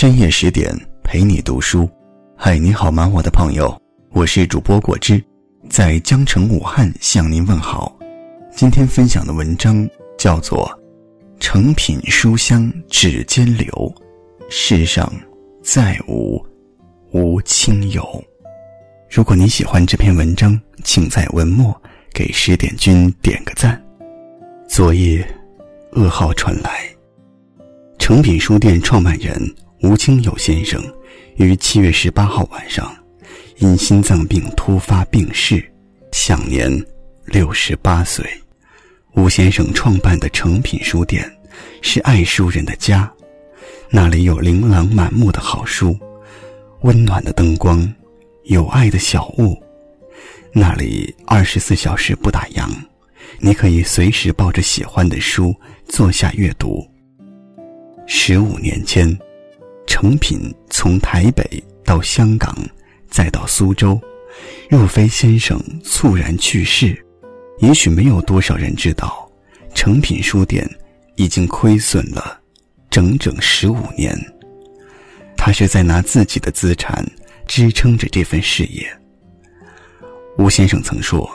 深夜10点陪你读书。嗨，你好吗，我的朋友，我是主播果汁，在江城武汉向您问好。今天分享的文章叫做《诚品书香指尖流，世上再无亲友》。如果你喜欢这篇文章，请在文末给十点君点个赞。昨夜噩耗传来，诚品书店创办人吴清友先生于7月18号晚上因心脏病突发病逝，享年68岁。吴先生创办的诚品书店是爱书人的家，那里有琳琅满目的好书，温暖的灯光，有爱的小物。那里24小时不打烊，你可以随时抱着喜欢的书坐下阅读。15年间，诚品从台北到香港再到苏州，若非先生猝然去世，也许没有多少人知道，诚品书店已经亏损了整整15年。他是在拿自己的资产支撑着这份事业。吴先生曾说，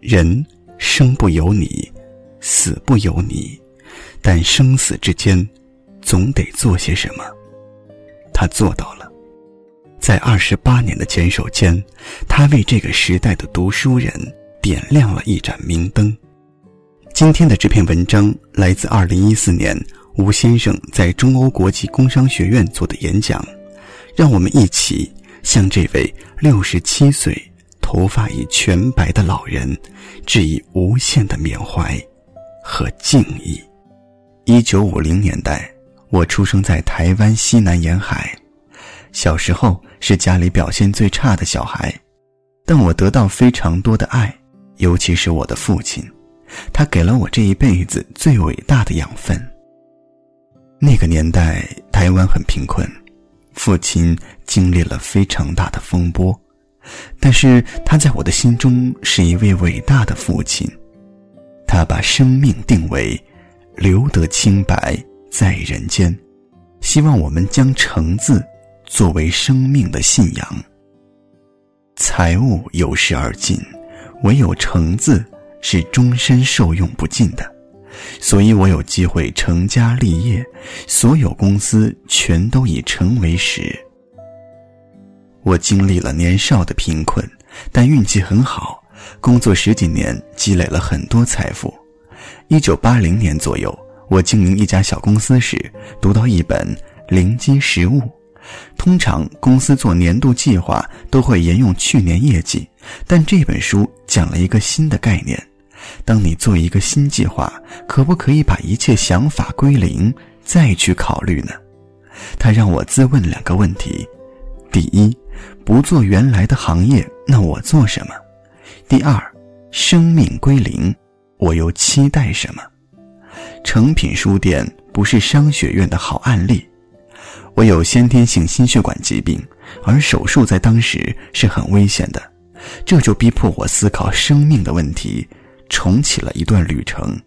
人生不由你，死不由你，但生死之间总得做些什么。他做到了。在28年的坚守间，他为这个时代的读书人点亮了一盏明灯。今天的这篇文章来自2014年吴先生在中欧国际工商学院做的演讲，让我们一起向这位67岁头发已全白的老人致以无限的缅怀和敬意。1950年代，我出生在台湾西南沿海，小时候是家里表现最差的小孩，但我得到非常多的爱，尤其是我的父亲，他给了我这一辈子最伟大的养分。那个年代，台湾很贫困，父亲经历了非常大的风波，但是他在我的心中是一位伟大的父亲，他把生命定为留得清白在人间，希望我们将诚字作为生命的信仰。财物有时而尽，唯有诚字是终身受用不尽的，所以我有机会成家立业，所有公司全都以诚为实。我经历了年少的贫困，但运气很好，工作10几年积累了很多财富。1980年左右，我经营一家小公司时，读到一本《零基实务》。通常公司做年度计划都会沿用去年业绩，但这本书讲了一个新的概念：当你做一个新计划，可不可以把一切想法归零，再去考虑呢？它让我自问两个问题：第一，不做原来的行业，那我做什么？第二，生命归零，我又期待什么？诚品书店不是商学院的好案例。我有先天性心血管疾病，而手术在当时是很危险的，这就逼迫我思考生命的问题，重启了一段旅程。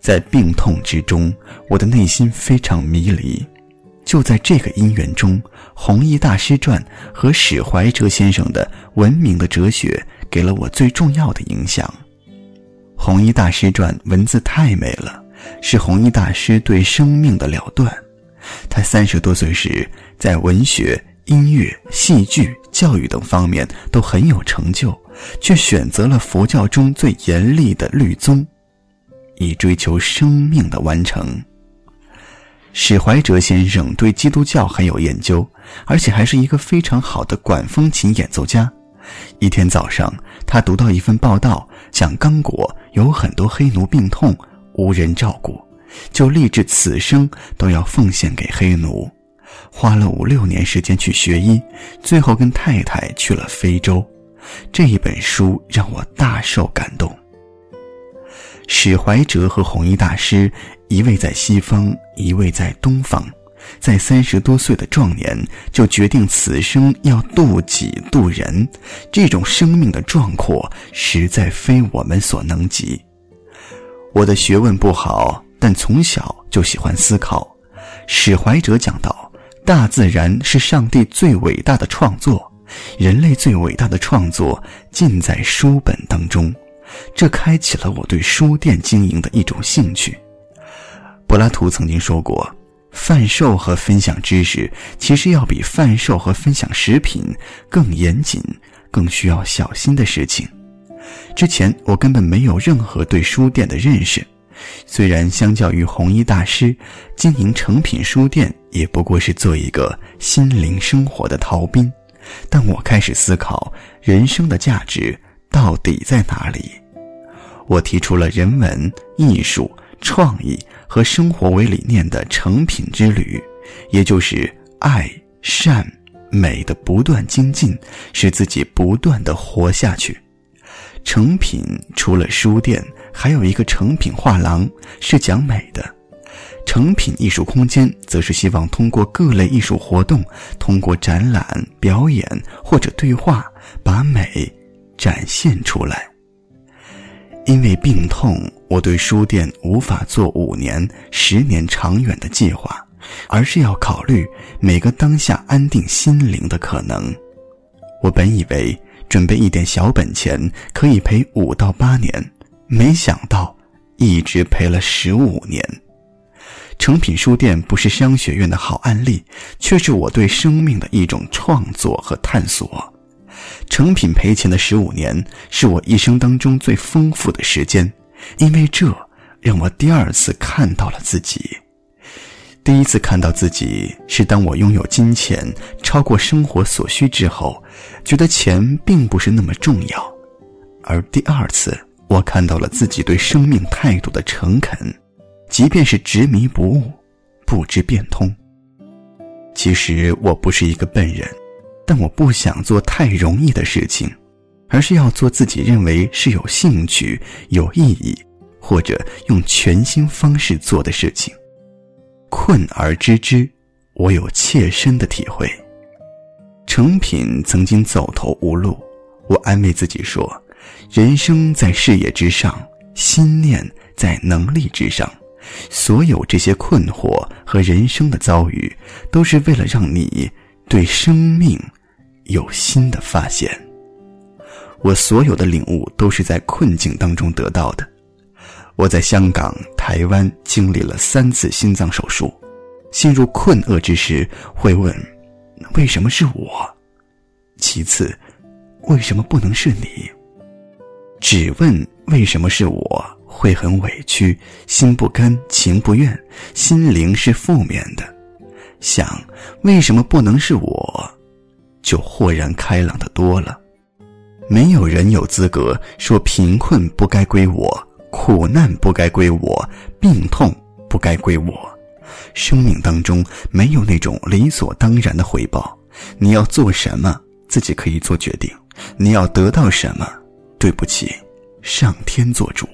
在病痛之中，我的内心非常迷离。就在这个因缘中，弘一大师传和史怀哲先生的文明的哲学给了我最重要的影响。弘一大师传文字太美了，是弘一大师对生命的了断。他30多岁时，在文学、音乐、戏剧、教育等方面都很有成就，却选择了佛教中最严厉的律宗，以追求生命的完成。史怀哲先生对基督教很有研究，而且还是一个非常好的管风琴演奏家。一天早上，他读到一份报道，讲刚果有很多黑奴病痛，无人照顾，就立志此生都要奉献给黑奴。花了5、6年时间去学医，最后跟太太去了非洲。这一本书让我大受感动。史怀哲和弘一大师，一位在西方，一位在东方，在30多岁的壮年就决定此生要渡己渡人，这种生命的壮阔实在非我们所能及。我的学问不好，但从小就喜欢思考。史怀哲讲到，大自然是上帝最伟大的创作，人类最伟大的创作尽在书本当中，这开启了我对书店经营的一种兴趣。柏拉图曾经说过，贩售和分享知识其实要比贩售和分享食品更严谨，更需要小心的事情。之前我根本没有任何对书店的认识，虽然相较于弘一大师，经营诚品书店也不过是做一个心灵生活的逃兵，但我开始思考人生的价值到底在哪里。我提出了人文、艺术、创意和生活为理念的诚品之旅，也就是爱、善、美的不断精进，使自己不断地活下去。诚品除了书店，还有一个诚品画廊，是讲美的。诚品艺术空间则是希望通过各类艺术活动，通过展览、表演或者对话，把美展现出来。因为病痛，我对书店无法做5年、10年长远的计划，而是要考虑每个当下安定心灵的可能。我本以为准备一点小本钱可以赔5到8年，没想到一直赔了15年。诚品书店不是商学院的好案例，却是我对生命的一种创作和探索。诚品赔钱的15年是我一生当中最丰富的时间，因为这让我第二次看到了自己。第一次看到自己是当我拥有金钱超过生活所需之后，觉得钱并不是那么重要。而第二次，我看到了自己对生命态度的诚恳，即便是执迷不悟，不知变通。其实我不是一个笨人，但我不想做太容易的事情，而是要做自己认为是有兴趣、有意义，或者用全新方式做的事情。困而知之，我有切身的体会。诚品曾经走投无路，我安慰自己说，人生在事业之上，心念在能力之上，所有这些困惑和人生的遭遇，都是为了让你对生命有新的发现。我所有的领悟都是在困境当中得到的。我在香港、台湾经历了3次心脏手术，陷入困厄之时会问，为什么是我？其次，为什么不能是你？只问为什么是我，会很委屈，心不甘，情不愿，心灵是负面的。想为什么不能是我，就豁然开朗的多了。没有人有资格说贫困不该归我，苦难不该归我，病痛不该归我。生命当中没有那种理所当然的回报，你要做什么自己可以做决定，你要得到什么，对不起，上天做主。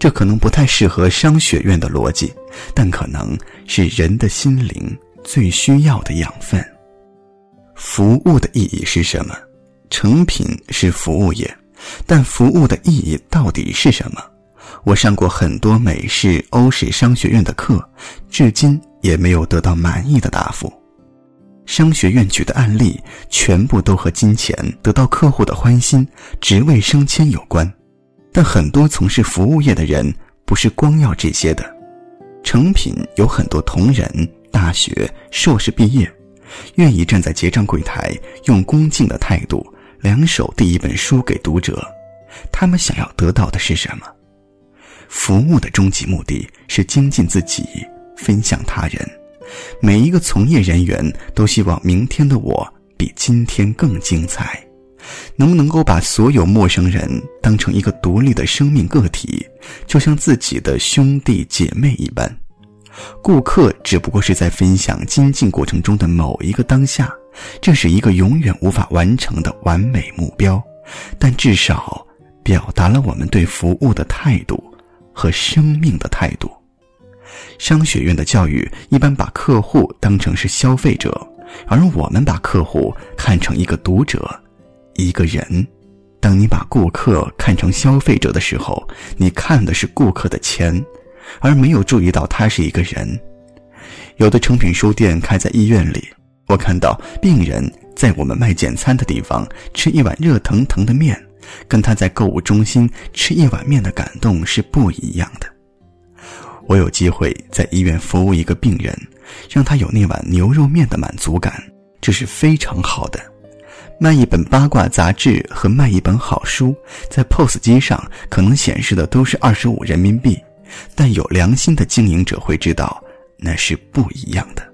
这可能不太适合商学院的逻辑，但可能是人的心灵最需要的养分。服务的意义是什么？诚品是服务业，但服务的意义到底是什么？我上过很多美式、欧式商学院的课，至今也没有得到满意的答复。商学院举的案例全部都和金钱、得到客户的欢心、职位升迁有关，但很多从事服务业的人不是光要这些的。诚品有很多同仁大学、硕士毕业，愿意站在结账柜台，用恭敬的态度两手递一本书给读者。他们想要得到的是什么？服务的终极目的是精进自己，分享他人。每一个从业人员都希望明天的我比今天更精彩。能够把所有陌生人当成一个独立的生命个体，就像自己的兄弟姐妹一般。顾客只不过是在分享精进过程中的某一个当下，这是一个永远无法完成的完美目标，但至少表达了我们对服务的态度和生命的态度。商学院的教育一般把客户当成是消费者，而我们把客户看成一个读者，一个人。当你把顾客看成消费者的时候，你看的是顾客的钱，而没有注意到他是一个人。有的诚品书店开在医院里，我看到病人在我们卖简餐的地方吃一碗热腾腾的面，跟他在购物中心吃一碗面的感动是不一样的。我有机会在医院服务一个病人，让他有那碗牛肉面的满足感，这是非常好的。卖一本八卦杂志和卖一本好书，在 POS 机上可能显示的都是25人民币，但有良心的经营者会知道那是不一样的。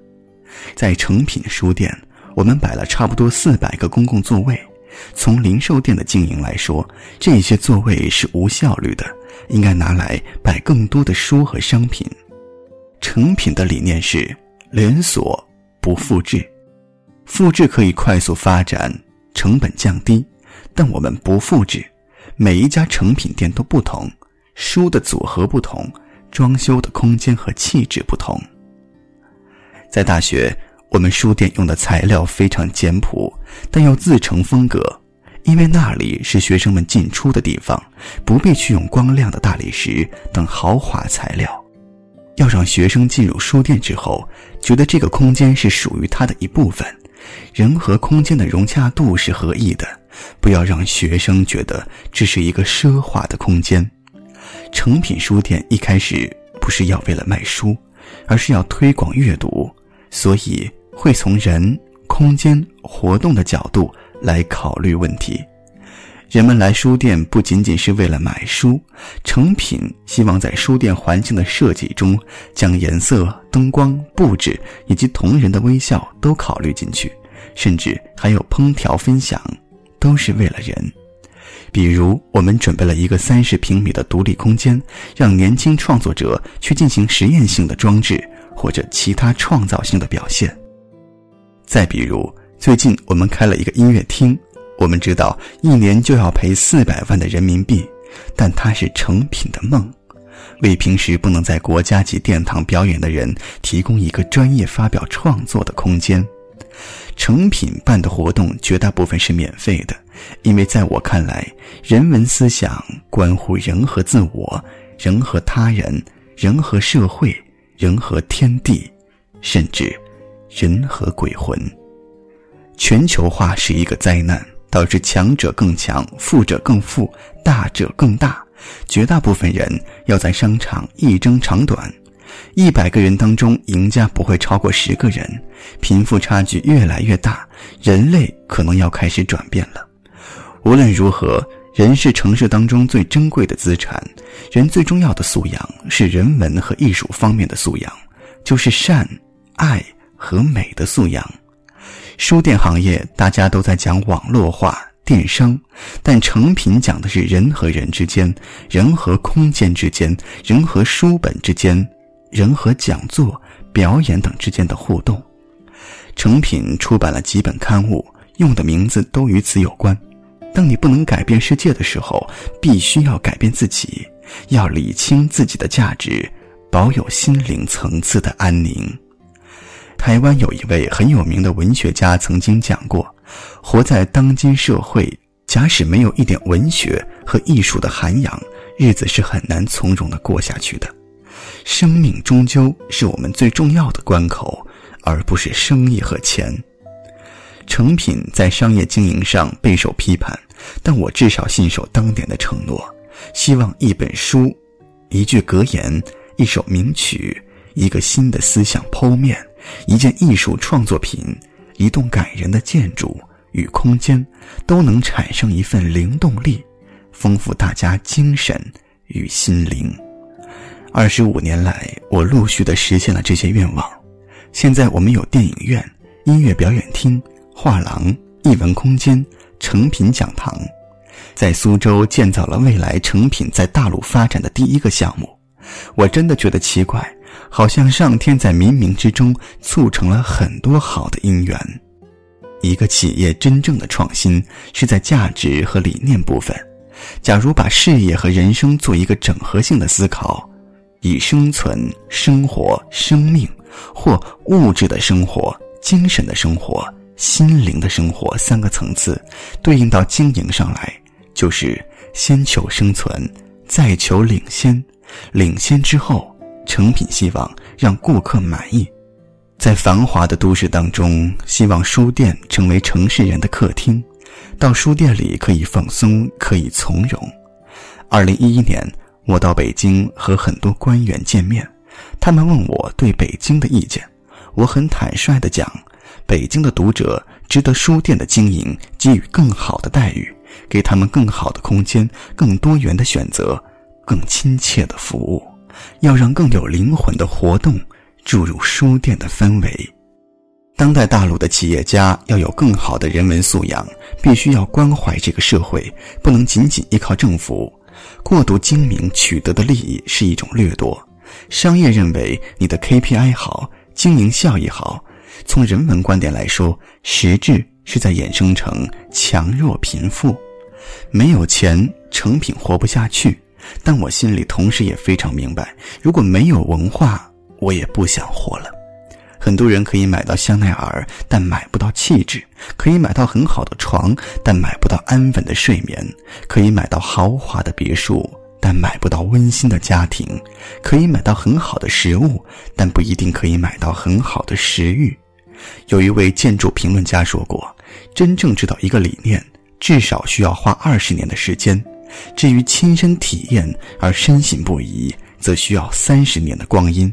在诚品书店，我们摆了差不多400个公共座位，从零售店的经营来说，这些座位是无效率的，应该拿来摆更多的书和商品。诚品的理念是连锁不复制，复制可以快速发展，成本降低，但我们不复制。每一家诚品店都不同，书的组合不同，装修的空间和气质不同。在大学，我们书店用的材料非常简朴，但又自成风格，因为那里是学生们进出的地方，不必去用光亮的大理石等豪华材料。要让学生进入书店之后，觉得这个空间是属于他的一部分，人和空间的融洽度是合意的，不要让学生觉得这是一个奢华的空间。诚品书店一开始不是要为了卖书，而是要推广阅读，所以会从人、空间、活动的角度来考虑问题。人们来书店不仅仅是为了买书，诚品希望在书店环境的设计中将颜色、灯光、布置以及同人的微笑都考虑进去，甚至还有烹调分享，都是为了人。比如我们准备了一个30平米的独立空间，让年轻创作者去进行实验性的装置或者其他创造性的表现。再比如最近我们开了一个音乐厅，我们知道1年就要赔400万的人民币，但它是诚品的梦，为平时不能在国家级殿堂表演的人提供一个专业发表创作的空间。诚品办的活动绝大部分是免费的，因为在我看来，人文思想关乎人和自我，人和他人，人和社会，人和天地，甚至人和鬼魂。全球化是一个灾难，导致强者更强，富者更富，大者更大。绝大部分人要在商场一争长短，100个人当中赢家不会超过10个人，贫富差距越来越大，人类可能要开始转变了。无论如何，人是城市当中最珍贵的资产，人最重要的素养是人文和艺术方面的素养，就是善、爱和美的素养。书店行业大家都在讲网络化、电商，但诚品讲的是人和人之间，人和空间之间，人和书本之间，人和讲座、表演等之间的互动。诚品出版了几本刊物，用的名字都与此有关。当你不能改变世界的时候，必须要改变自己，要理清自己的价值，保有心灵层次的安宁。台湾有一位很有名的文学家曾经讲过，活在当今社会，假使没有一点文学和艺术的涵养，日子是很难从容地过下去的。生命终究是我们最重要的关口，而不是生意和钱。诚品在商业经营上备受批判，但我至少信守当年的承诺，希望一本书、一句格言、一首名曲、一个新的思想剖面、一件艺术创作品、一栋感人的建筑与空间，都能产生一份灵动力，丰富大家精神与心灵。25年来，我陆续地实现了这些愿望。现在我们有电影院、音乐表演厅、画廊、艺文空间、诚品讲堂，在苏州建造了未来诚品在大陆发展的第一个项目。我真的觉得奇怪，好像上天在冥冥之中促成了很多好的因缘。一个企业真正的创新是在价值和理念部分，假如把事业和人生做一个整合性的思考，以生存、生活、生命，或物质的生活、精神的生活、心灵的生活3个层次对应到经营上来，就是先求生存，再求领先，领先之后，诚品希望让顾客满意，在繁华的都市当中，希望书店成为城市人的客厅，到书店里可以放松，可以从容。2011年，我到北京和很多官员见面，他们问我对北京的意见，我很坦率地讲，北京的读者值得书店的经营给予更好的待遇，给他们更好的空间，更多元的选择，更亲切的服务，要让更有灵魂的活动注入书店的氛围。当代大陆的企业家要有更好的人文素养，必须要关怀这个社会，不能仅仅依靠政府。过度精明取得的利益是一种掠夺，商业认为你的 KPI 好，经营效益好，从人文观点来说，实质是在衍生成强弱贫富。没有钱，成品活不下去，但我心里同时也非常明白，如果没有文化，我也不想活了。很多人可以买到香奈儿，但买不到气质；可以买到很好的床，但买不到安稳的睡眠；可以买到豪华的别墅，但买不到温馨的家庭；可以买到很好的食物，但不一定可以买到很好的食欲。有一位建筑评论家说过，真正知道一个理念，至少需要花20年的时间；至于亲身体验而深信不疑，则需要30年的光阴。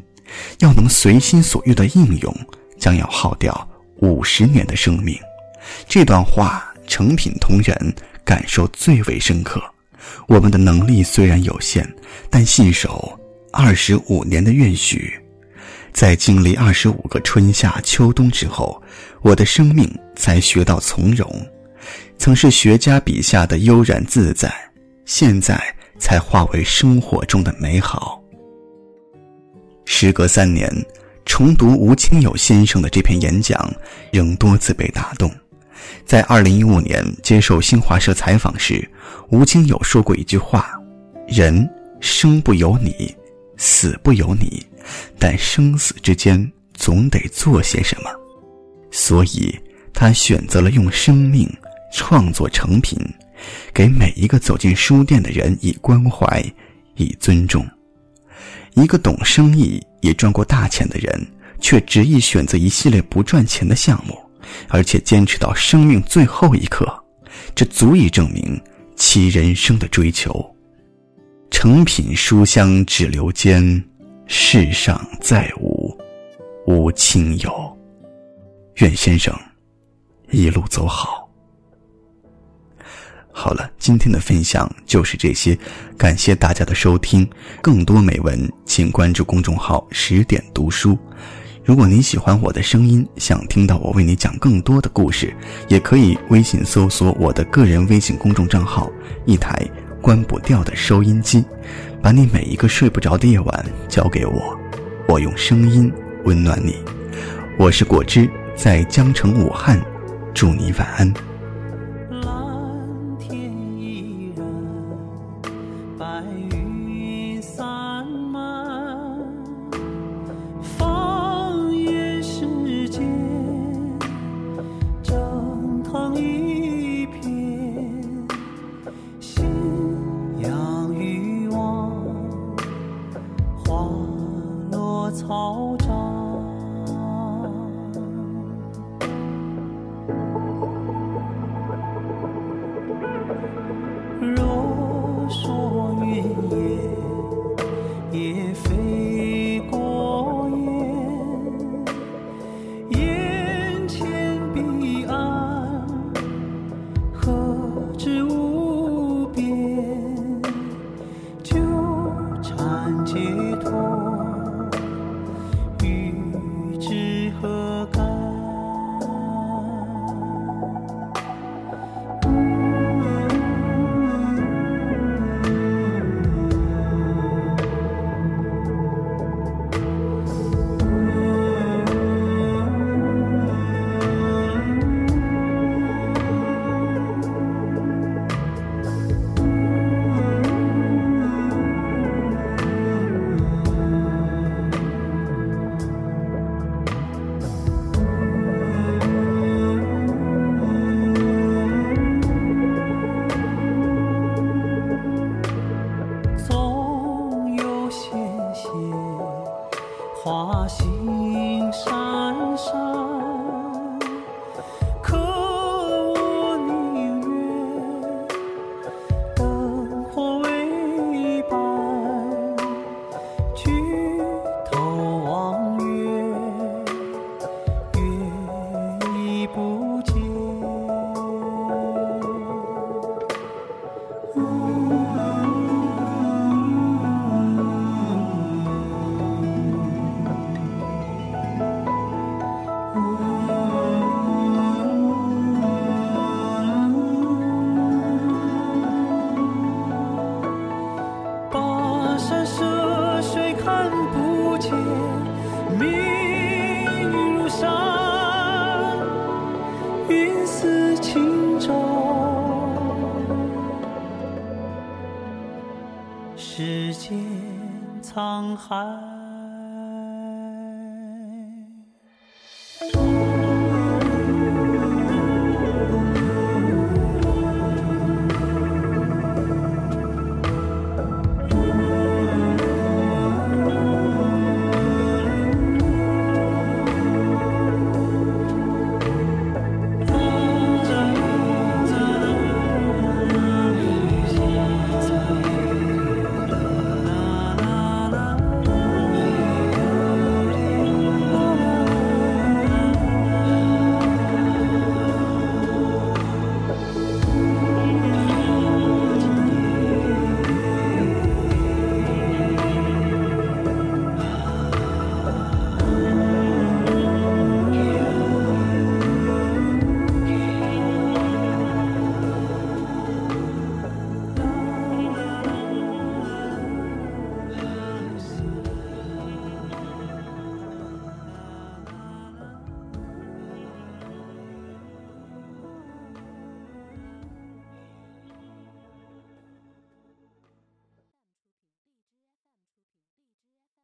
要能随心所欲的应用，将要耗掉50年的生命。这段话，诚品同仁感受最为深刻。我们的能力虽然有限，但信守25年的愿许。在经历25个春夏秋冬之后，我的生命才学到从容。曾是学家笔下的悠然自在，现在才化为生活中的美好。时隔3年，重读吴清友先生的这篇演讲，仍多次被打动。在2015年接受新华社采访时，吴清友说过一句话：人生不由你，死不由你，但生死之间总得做些什么。所以他选择了用生命创作成品，给每一个走进书店的人以关怀，以尊重。一个懂生意也赚过大钱的人，却执意选择一系列不赚钱的项目，而且坚持到生命最后一刻，这足以证明其人生的追求。诚品书香只留间，世上再无无亲友。愿先生一路走好。好了，今天的分享就是这些，感谢大家的收听。更多美文请关注公众号10点读书。如果你喜欢我的声音，想听到我为你讲更多的故事，也可以微信搜索我的个人微信公众账号，一台关不掉的收音机，把你每一个睡不着的夜晚交给我，我用声音温暖你。我是果汁，在江城武汉，祝你晚安。草长，若说云也飞过眼，眼前彼岸何止无边，纠缠解脱。花心。沧海。